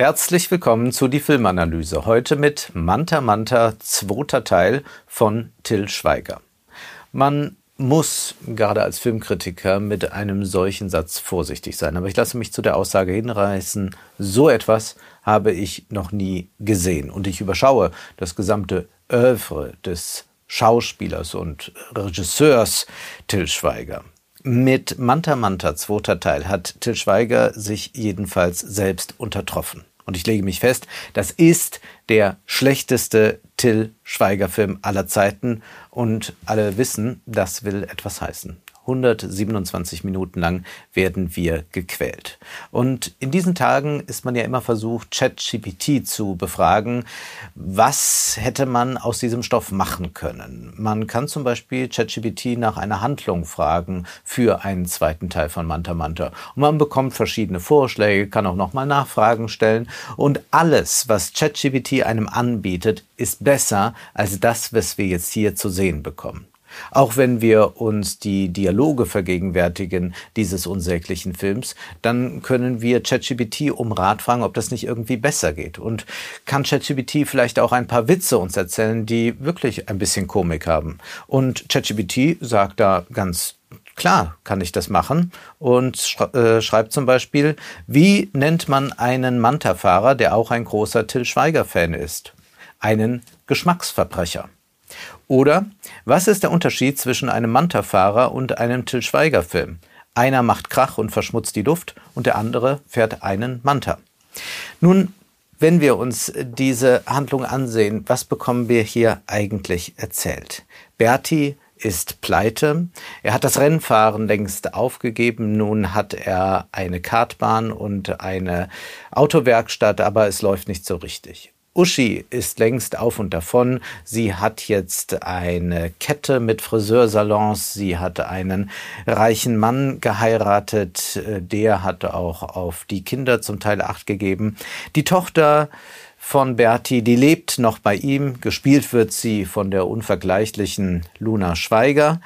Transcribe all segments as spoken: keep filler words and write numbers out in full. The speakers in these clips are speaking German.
Herzlich willkommen zu die Filmanalyse. Heute mit Manta Manta, zweiter Teil von Til Schweiger. Man muss gerade als Filmkritiker mit einem solchen Satz vorsichtig sein. Aber ich lasse mich zu der Aussage hinreißen, so etwas habe ich noch nie gesehen. Und ich überschaue das gesamte Œuvre des Schauspielers und Regisseurs Til Schweiger. Mit Manta Manta, zweiter Teil, hat Til Schweiger sich jedenfalls selbst untertroffen. Und ich lege mich fest, das ist der schlechteste Til Schweiger-Film aller Zeiten. Und alle wissen, das will etwas heißen. hundertsiebenundzwanzig Minuten lang werden wir gequält. Und in diesen Tagen ist man ja immer versucht, ChatGPT zu befragen, was hätte man aus diesem Stoff machen können. Man kann zum Beispiel ChatGPT nach einer Handlung fragen für einen zweiten Teil von Manta Manta. Und man bekommt verschiedene Vorschläge, kann auch nochmal Nachfragen stellen. Und alles, was ChatGPT einem anbietet, ist besser als das, was wir jetzt hier zu sehen bekommen. Auch wenn wir uns die Dialoge vergegenwärtigen dieses unsäglichen Films, dann können wir ChatGPT um Rat fragen, ob das nicht irgendwie besser geht. Und kann ChatGPT vielleicht auch ein paar Witze uns erzählen, die wirklich ein bisschen Komik haben? Und ChatGPT sagt da ganz klar, kann ich das machen, und schreibt zum Beispiel, wie nennt man einen Manta-Fahrer, der auch ein großer Til Schweiger-Fan ist? Einen Geschmacksverbrecher. Oder, was ist der Unterschied zwischen einem Manta-Fahrer und einem Til Schweiger-Film? Einer macht Krach und verschmutzt die Luft und der andere fährt einen Manta. Nun, wenn wir uns diese Handlung ansehen, was bekommen wir hier eigentlich erzählt? Berti ist pleite. Er hat das Rennfahren längst aufgegeben. Nun hat er eine Kartbahn und eine Autowerkstatt, aber es läuft nicht so richtig. Uschi ist längst auf und davon. Sie hat jetzt eine Kette mit Friseursalons. Sie hat einen reichen Mann geheiratet. Der hat auch auf die Kinder zum Teil Acht gegeben. Die Tochter von Berti, die lebt noch bei ihm. Gespielt wird sie von der unvergleichlichen Luna Schweiger.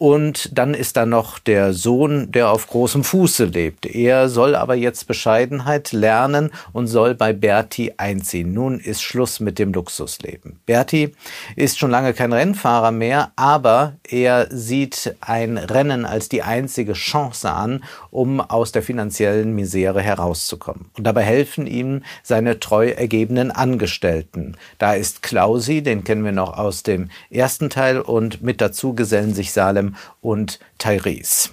Und dann ist da noch der Sohn, der auf großem Fuße lebt. Er soll aber jetzt Bescheidenheit lernen und soll bei Berti einziehen. Nun ist Schluss mit dem Luxusleben. Berti ist schon lange kein Rennfahrer mehr, aber er sieht ein Rennen als die einzige Chance an, um aus der finanziellen Misere herauszukommen. Und dabei helfen ihm seine treu ergebenen Angestellten. Da ist Klausi, den kennen wir noch aus dem ersten Teil, und mit dazu gesellen sich Salem und Tyrese.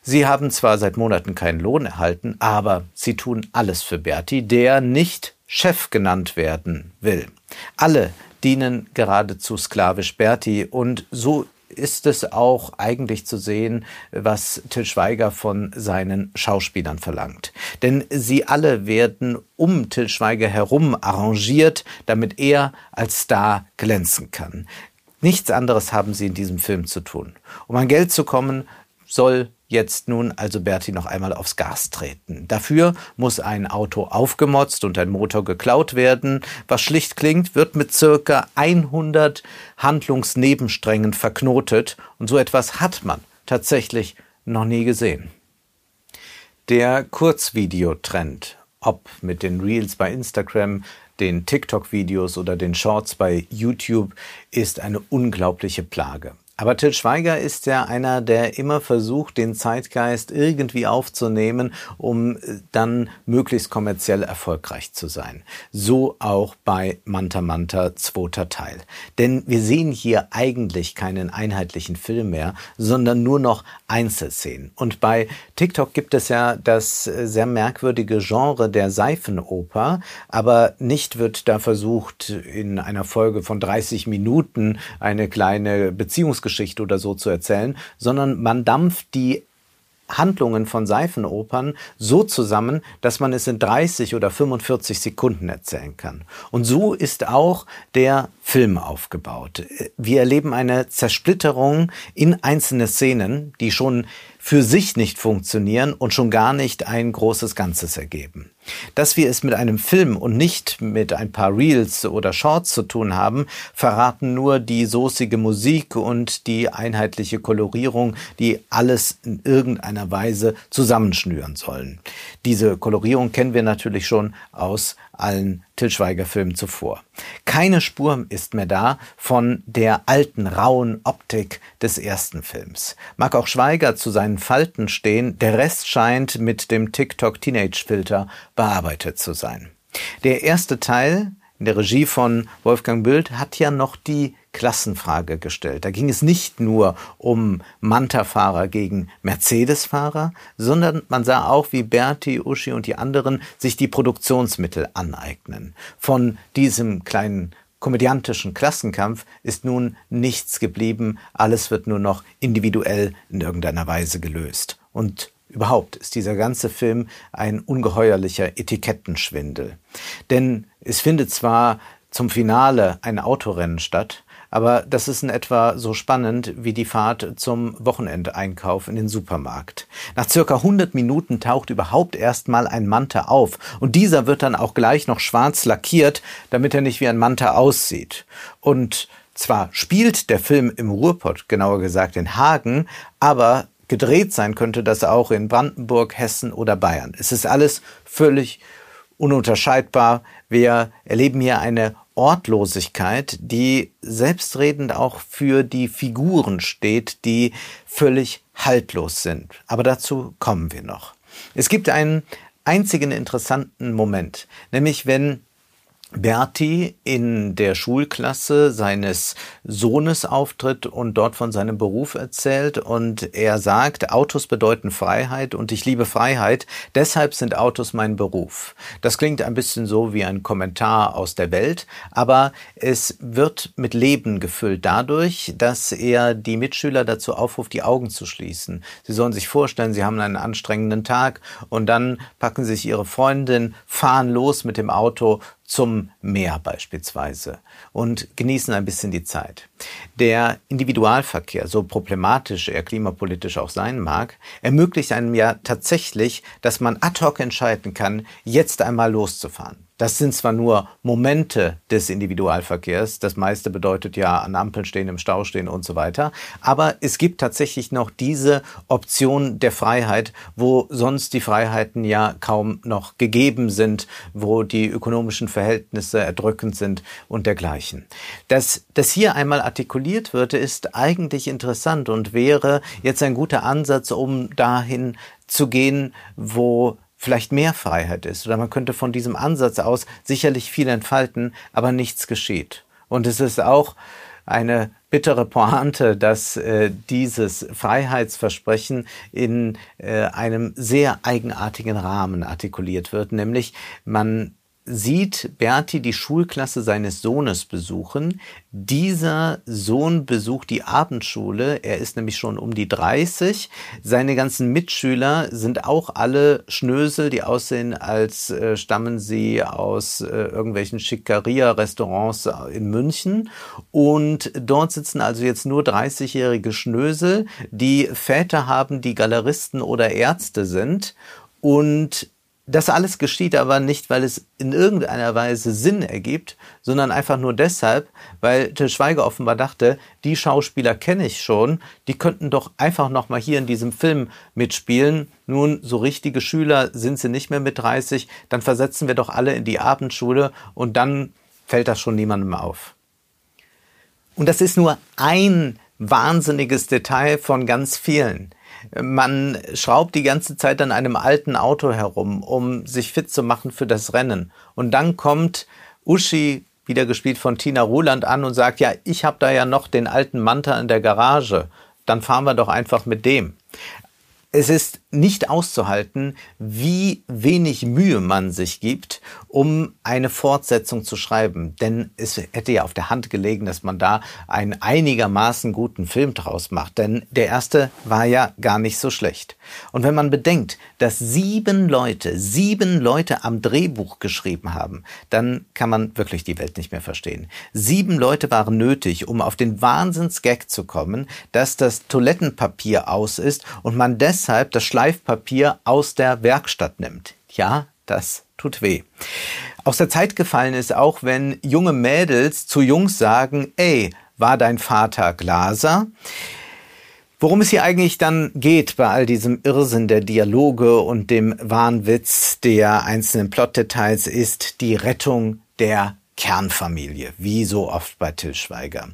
Sie haben zwar seit Monaten keinen Lohn erhalten, aber sie tun alles für Berti, der nicht Chef genannt werden will. Alle dienen geradezu sklavisch Berti, und so ist es auch eigentlich zu sehen, was Til Schweiger von seinen Schauspielern verlangt. Denn sie alle werden um Til Schweiger herum arrangiert, damit er als Star glänzen kann. Nichts anderes haben sie in diesem Film zu tun. Um an Geld zu kommen, soll jetzt nun also Berti noch einmal aufs Gas treten. Dafür muss ein Auto aufgemotzt und ein Motor geklaut werden. Was schlicht klingt, wird mit circa hundert Handlungsnebensträngen verknotet. Und so etwas hat man tatsächlich noch nie gesehen. Der Kurzvideotrend, ob mit den Reels bei Instagram, den TikTok-Videos oder den Shorts bei YouTube, ist eine unglaubliche Plage. Aber Til Schweiger ist ja einer, der immer versucht, den Zeitgeist irgendwie aufzunehmen, um dann möglichst kommerziell erfolgreich zu sein. So auch bei Manta Manta, zweiter Teil. Denn wir sehen hier eigentlich keinen einheitlichen Film mehr, sondern nur noch Einzelszenen. Und bei TikTok gibt es ja das sehr merkwürdige Genre der Seifenoper, aber nicht wird da versucht, in einer Folge von dreißig Minuten eine kleine Beziehungsgeschichte Geschichte oder so zu erzählen, sondern man dampft die Handlungen von Seifenopern so zusammen, dass man es in dreißig oder fünfundvierzig Sekunden erzählen kann. Und so ist auch der Film aufgebaut. Wir erleben eine Zersplitterung in einzelne Szenen, die schon für sich nicht funktionieren und schon gar nicht ein großes Ganzes ergeben. Dass wir es mit einem Film und nicht mit ein paar Reels oder Shorts zu tun haben, verraten nur die soßige Musik und die einheitliche Kolorierung, die alles in irgendeiner Weise zusammenschnüren sollen. Diese Kolorierung kennen wir natürlich schon aus allen Til Schweiger Filmen zuvor. Keine Spur ist mehr da von der alten, rauen Optik des ersten Films. Mag auch Schweiger zu seinen Falten stehen, der Rest scheint mit dem TikTok-Teenage-Filter bearbeitet zu sein. Der erste Teil in der Regie von Wolfgang Büld hat ja noch die Klassenfrage gestellt. Da ging es nicht nur um Manta-Fahrer gegen Mercedes-Fahrer, sondern man sah auch, wie Berti, Uschi und die anderen sich die Produktionsmittel aneignen. Von diesem kleinen komödiantischen Klassenkampf ist nun nichts geblieben. Alles wird nur noch individuell in irgendeiner Weise gelöst. Und überhaupt ist dieser ganze Film ein ungeheuerlicher Etikettenschwindel. Denn es findet zwar zum Finale ein Autorennen statt, aber das ist in etwa so spannend wie die Fahrt zum Wochenendeinkauf in den Supermarkt. Nach circa hundert Minuten taucht überhaupt erstmal ein Manta auf und dieser wird dann auch gleich noch schwarz lackiert, damit er nicht wie ein Manta aussieht. Und zwar spielt der Film im Ruhrpott, genauer gesagt in Hagen, aber gedreht sein könnte das auch in Brandenburg, Hessen oder Bayern. Es ist alles völlig ununterscheidbar. Wir erleben hier eine Ortlosigkeit, die selbstredend auch für die Figuren steht, die völlig haltlos sind. Aber dazu kommen wir noch. Es gibt einen einzigen interessanten Moment, nämlich wenn Berti in der Schulklasse seines Sohnes auftritt und dort von seinem Beruf erzählt und er sagt, Autos bedeuten Freiheit und ich liebe Freiheit, deshalb sind Autos mein Beruf. Das klingt ein bisschen so wie ein Kommentar aus der Welt, aber es wird mit Leben gefüllt dadurch, dass er die Mitschüler dazu aufruft, die Augen zu schließen. Sie sollen sich vorstellen, sie haben einen anstrengenden Tag und dann packen sich ihre Freundin, fahren los mit dem Auto zum Meer beispielsweise und genießen ein bisschen die Zeit. Der Individualverkehr, so problematisch er klimapolitisch auch sein mag, ermöglicht einem ja tatsächlich, dass man ad hoc entscheiden kann, jetzt einmal loszufahren. Das sind zwar nur Momente des Individualverkehrs, das meiste bedeutet ja an Ampeln stehen, im Stau stehen und so weiter, aber es gibt tatsächlich noch diese Option der Freiheit, wo sonst die Freiheiten ja kaum noch gegeben sind, wo die ökonomischen Verhältnisse erdrückend sind und dergleichen. Dass das hier einmal artikuliert wird, ist eigentlich interessant und wäre jetzt ein guter Ansatz, um dahin zu gehen, wo vielleicht mehr Freiheit ist oder man könnte von diesem Ansatz aus sicherlich viel entfalten, aber nichts geschieht. Und es ist auch eine bittere Pointe, dass äh, dieses Freiheitsversprechen in äh, einem sehr eigenartigen Rahmen artikuliert wird, nämlich man sieht Berti die Schulklasse seines Sohnes besuchen. Dieser Sohn besucht die Abendschule. Er ist nämlich schon um die dreißig. Seine ganzen Mitschüler sind auch alle Schnösel, die aussehen, als äh, stammen sie aus äh, irgendwelchen Schickeria-Restaurants in München. Und dort sitzen also jetzt nur dreißigjährige Schnösel, die Väter haben, die Galeristen oder Ärzte sind. Und das alles geschieht aber nicht, weil es in irgendeiner Weise Sinn ergibt, sondern einfach nur deshalb, weil Til Schweiger offenbar dachte, die Schauspieler kenne ich schon, die könnten doch einfach nochmal hier in diesem Film mitspielen. Nun, so richtige Schüler sind sie nicht mehr mit dreißig, dann versetzen wir doch alle in die Abendschule und dann fällt das schon niemandem auf. Und das ist nur ein wahnsinniges Detail von ganz vielen. Man schraubt die ganze Zeit an einem alten Auto herum, um sich fit zu machen für das Rennen. Und dann kommt Uschi, wieder gespielt von Tina Ruland, an und sagt, ja, ich habe da ja noch den alten Manta in der Garage. Dann fahren wir doch einfach mit dem. Es ist nicht auszuhalten, wie wenig Mühe man sich gibt, um eine Fortsetzung zu schreiben. Denn es hätte ja auf der Hand gelegen, dass man da einen einigermaßen guten Film draus macht. Denn der erste war ja gar nicht so schlecht. Und wenn man bedenkt, dass sieben Leute, sieben Leute am Drehbuch geschrieben haben, dann kann man wirklich die Welt nicht mehr verstehen. Sieben Leute waren nötig, um auf den Wahnsinns-Gag zu kommen, dass das Toilettenpapier aus ist und man deshalb das Schleifpapier Schleifpapier aus der Werkstatt nimmt. Ja, das tut weh. Aus der Zeit gefallen ist auch, wenn junge Mädels zu Jungs sagen, ey, war dein Vater Glaser? Worum es hier eigentlich dann geht bei all diesem Irrsinn der Dialoge und dem Wahnwitz der einzelnen Plotdetails, ist die Rettung der Kernfamilie, wie so oft bei Til Schweiger.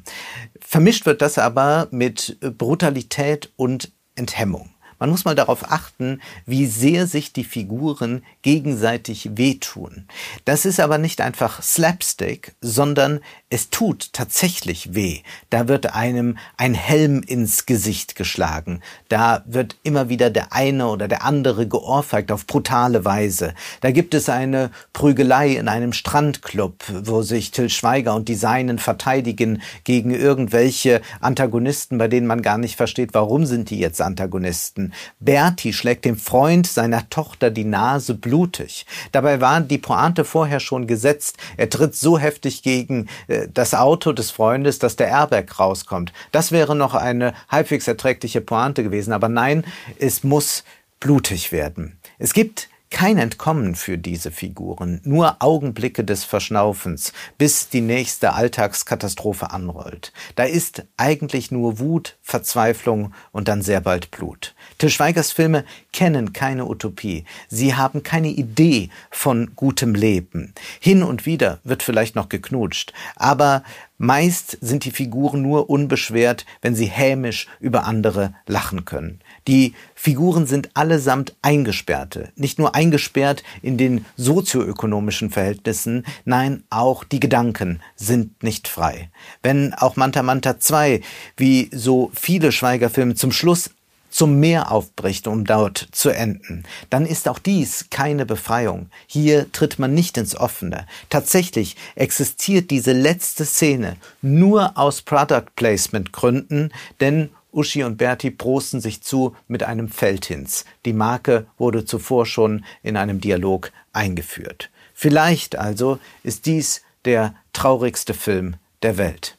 Vermischt wird das aber mit Brutalität und Enthemmung. Man muss mal darauf achten, wie sehr sich die Figuren gegenseitig wehtun. Das ist aber nicht einfach Slapstick, sondern es tut tatsächlich weh. Da wird einem ein Helm ins Gesicht geschlagen. Da wird immer wieder der eine oder der andere geohrfeigt auf brutale Weise. Da gibt es eine Prügelei in einem Strandclub, wo sich Til Schweiger und die Seinen verteidigen gegen irgendwelche Antagonisten, bei denen man gar nicht versteht, warum sind die jetzt Antagonisten. Berti schlägt dem Freund seiner Tochter die Nase blutig. Dabei war die Pointe vorher schon gesetzt. Er tritt so heftig gegen äh, das Auto des Freundes, dass der Airbag rauskommt. Das wäre noch eine halbwegs erträgliche Pointe gewesen. Aber nein, es muss blutig werden. Es gibt kein Entkommen für diese Figuren, nur Augenblicke des Verschnaufens, bis die nächste Alltagskatastrophe anrollt. Da ist eigentlich nur Wut, Verzweiflung und dann sehr bald Blut. Til Schweigers Filme kennen keine Utopie. Sie haben keine Idee von gutem Leben. Hin und wieder wird vielleicht noch geknutscht, aber meist sind die Figuren nur unbeschwert, wenn sie hämisch über andere lachen können. Die Figuren sind allesamt Eingesperrte. Nicht nur eingesperrt in den sozioökonomischen Verhältnissen, nein, auch die Gedanken sind nicht frei. Wenn auch Manta Manta zwei, wie so viele Schweigerfilme, zum Schluss zum Meer aufbricht, um dort zu enden, dann ist auch dies keine Befreiung. Hier tritt man nicht ins Offene. Tatsächlich existiert diese letzte Szene nur aus Product Placement Gründen, denn Uschi und Berti prosten sich zu mit einem Feldhins. Die Marke wurde zuvor schon in einem Dialog eingeführt. Vielleicht also ist dies der traurigste Film der Welt.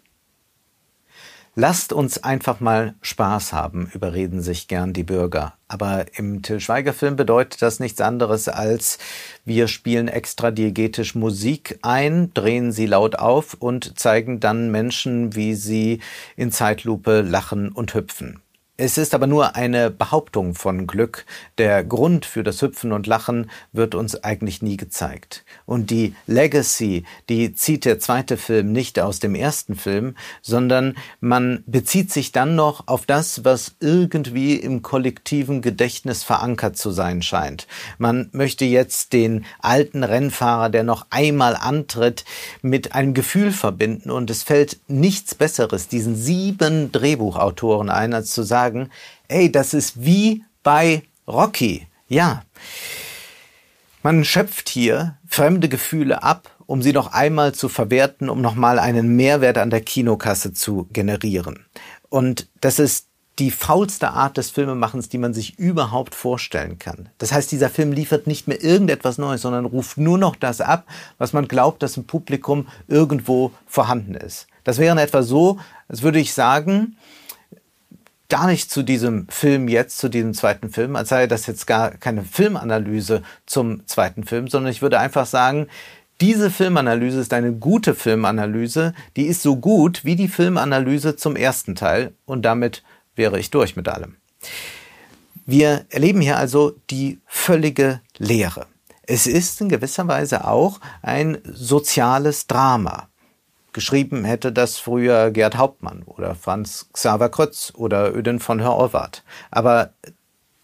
Lasst uns einfach mal Spaß haben, überreden sich gern die Bürger. Aber im Til Schweiger-Film bedeutet das nichts anderes als, wir spielen extra diegetisch Musik ein, drehen sie laut auf und zeigen dann Menschen, wie sie in Zeitlupe lachen und hüpfen. Es ist aber nur eine Behauptung von Glück. Der Grund für das Hüpfen und Lachen wird uns eigentlich nie gezeigt. Und die Legacy, die zieht der zweite Film nicht aus dem ersten Film, sondern man bezieht sich dann noch auf das, was irgendwie im kollektiven Gedächtnis verankert zu sein scheint. Man möchte jetzt den alten Rennfahrer, der noch einmal antritt, mit einem Gefühl verbinden. Und es fällt nichts Besseres diesen sieben Drehbuchautoren ein, als zu sagen, ey, das ist wie bei Rocky. Ja, man schöpft hier fremde Gefühle ab, um sie noch einmal zu verwerten, um nochmal einen Mehrwert an der Kinokasse zu generieren. Und das ist die faulste Art des Filmemachens, die man sich überhaupt vorstellen kann. Das heißt, dieser Film liefert nicht mehr irgendetwas Neues, sondern ruft nur noch das ab, was man glaubt, dass im Publikum irgendwo vorhanden ist. Das wäre in etwa so, als würde ich sagen, gar nicht zu diesem Film jetzt, zu diesem zweiten Film, als sei das jetzt gar keine Filmanalyse zum zweiten Film, sondern ich würde einfach sagen, diese Filmanalyse ist eine gute Filmanalyse, die ist so gut wie die Filmanalyse zum ersten Teil und damit wäre ich durch mit allem. Wir erleben hier also die völlige Leere. Es ist in gewisser Weise auch ein soziales Drama. Geschrieben hätte das früher Gerhart Hauptmann oder Franz Xaver Krötz oder Ödon von Horváth. Aber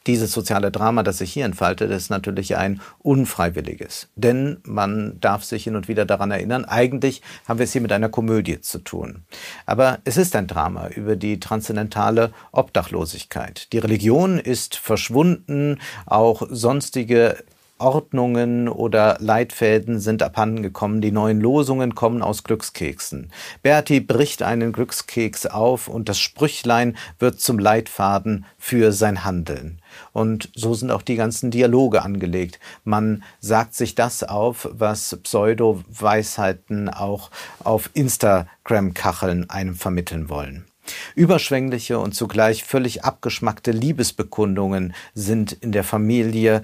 Dieses soziale Drama, das sich hier entfaltet, ist natürlich ein unfreiwilliges. Denn man darf sich hin und wieder daran erinnern, eigentlich haben wir es hier mit einer Komödie zu tun. Aber es ist ein Drama über die transzendentale Obdachlosigkeit. Die Religion ist verschwunden, auch sonstige Ordnungen oder Leitfäden sind abhanden gekommen, die neuen Losungen kommen aus Glückskeksen. Berti bricht einen Glückskeks auf und das Sprüchlein wird zum Leitfaden für sein Handeln. Und so sind auch die ganzen Dialoge angelegt. Man sagt sich das auf, was Pseudo-Weisheiten auch auf Instagram-Kacheln einem vermitteln wollen. Überschwängliche und zugleich völlig abgeschmackte Liebesbekundungen sind in der Familie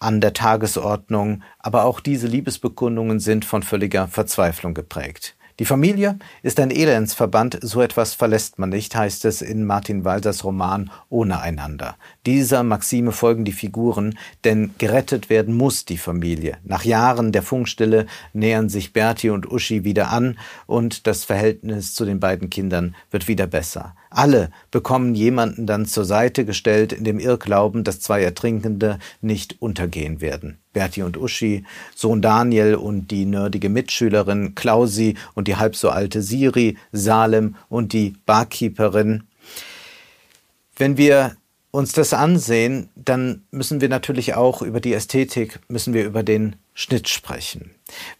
an der Tagesordnung, aber auch diese Liebesbekundungen sind von völliger Verzweiflung geprägt. Die Familie ist ein Elendsverband, so etwas verlässt man nicht, heißt es in Martin Walsers Roman Ohne einander. Dieser Maxime folgen die Figuren, denn gerettet werden muss die Familie. Nach Jahren der Funkstille nähern sich Berti und Uschi wieder an und das Verhältnis zu den beiden Kindern wird wieder besser. Alle bekommen jemanden dann zur Seite gestellt, in dem Irrglauben, dass zwei Ertrinkende nicht untergehen werden. Berti und Uschi, Sohn Daniel und die nerdige Mitschülerin Klausi und die halb so alte Siri, Salem und die Barkeeperin. Wenn wir uns das ansehen, dann müssen wir natürlich auch über die Ästhetik, müssen wir über den Schnitt sprechen.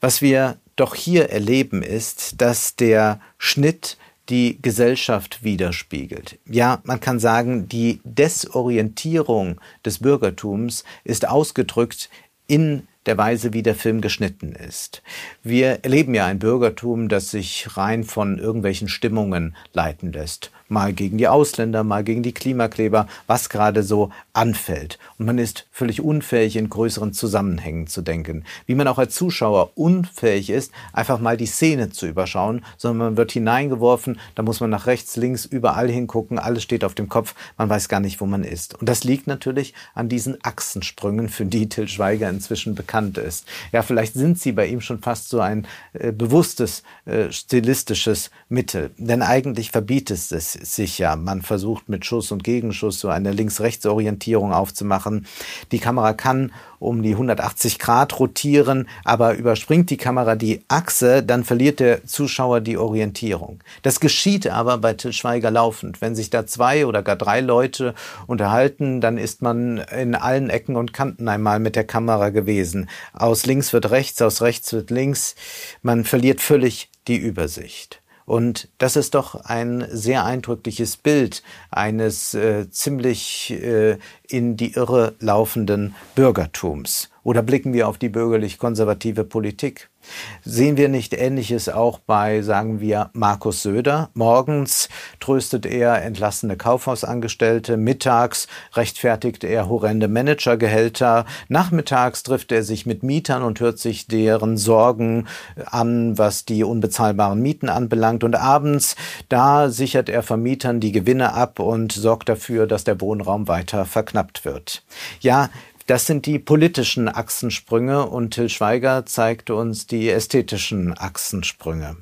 Was wir doch hier erleben ist, dass der Schnitt die Gesellschaft widerspiegelt. Ja, man kann sagen, die Desorientierung des Bürgertums ist ausgedrückt in der Weise, wie der Film geschnitten ist. Wir erleben ja ein Bürgertum, das sich rein von irgendwelchen Stimmungen leiten lässt. Mal gegen die Ausländer, mal gegen die Klimakleber, was gerade so anfällt. Und man ist völlig unfähig, in größeren Zusammenhängen zu denken. Wie man auch als Zuschauer unfähig ist, einfach mal die Szene zu überschauen, sondern man wird hineingeworfen, da muss man nach rechts, links, überall hingucken, alles steht auf dem Kopf, man weiß gar nicht, wo man ist. Und das liegt natürlich an diesen Achsensprüngen, für die Til Schweiger inzwischen bekannt ist. Ja, vielleicht sind sie bei ihm schon fast so ein äh, bewusstes, äh, stilistisches Mittel. Denn eigentlich verbietet es sicher. Man versucht mit Schuss und Gegenschuss so eine Links-Rechts-Orientierung aufzumachen. Die Kamera kann um die hundertachtzig Grad rotieren, aber überspringt die Kamera die Achse, dann verliert der Zuschauer die Orientierung. Das geschieht aber bei Til Schweiger laufend. Wenn sich da zwei oder gar drei Leute unterhalten, dann ist man in allen Ecken und Kanten einmal mit der Kamera gewesen. Aus links wird rechts, aus rechts wird links. Man verliert völlig die Übersicht. Und das ist doch ein sehr eindrückliches Bild eines äh, ziemlich äh, in die Irre laufenden Bürgertums. Oder blicken wir auf die bürgerlich-konservative Politik? Sehen wir nicht Ähnliches auch bei, sagen wir, Markus Söder? Morgens tröstet er entlassene Kaufhausangestellte, mittags rechtfertigt er horrende Managergehälter, nachmittags trifft er sich mit Mietern und hört sich deren Sorgen an, was die unbezahlbaren Mieten anbelangt, und abends, da sichert er Vermietern die Gewinne ab und sorgt dafür, dass der Wohnraum weiter verknappt wird. Ja, das sind die politischen Achsensprünge und Til Schweiger zeigte uns die ästhetischen Achsensprünge.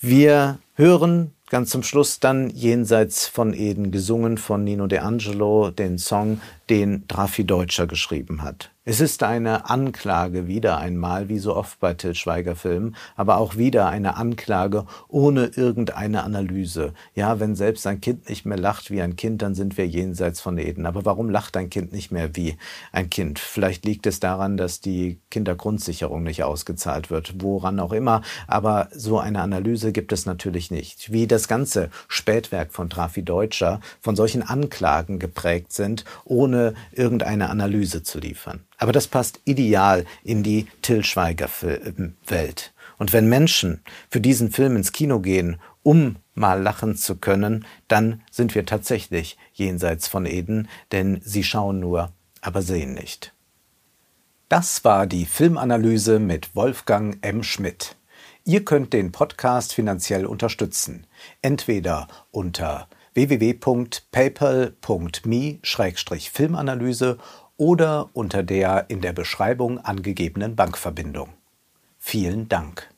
Wir hören ganz zum Schluss dann Jenseits von Eden, gesungen von Nino De Angelo, den Song, den Drafi Deutscher geschrieben hat. Es ist eine Anklage wieder einmal, wie so oft bei Til Schweiger Filmen, aber auch wieder eine Anklage ohne irgendeine Analyse. Ja, wenn selbst ein Kind nicht mehr lacht wie ein Kind, dann sind wir jenseits von Eden. Aber warum lacht ein Kind nicht mehr wie ein Kind? Vielleicht liegt es daran, dass die Kindergrundsicherung nicht ausgezahlt wird, woran auch immer. Aber so eine Analyse gibt es natürlich nicht. Wie das ganze Spätwerk von Drafi Deutscher von solchen Anklagen geprägt sind, ohne irgendeine Analyse zu liefern. Aber das passt ideal in die Til Schweiger-Welt. Und wenn Menschen für diesen Film ins Kino gehen, um mal lachen zu können, dann sind wir tatsächlich jenseits von Eden, denn sie schauen nur, aber sehen nicht. Das war die Filmanalyse mit Wolfgang M. Schmitt. Ihr könnt den Podcast finanziell unterstützen. Entweder unter w w w punkt paypal punkt me slash filmanalyse oder unter der in der Beschreibung angegebenen Bankverbindung. Vielen Dank.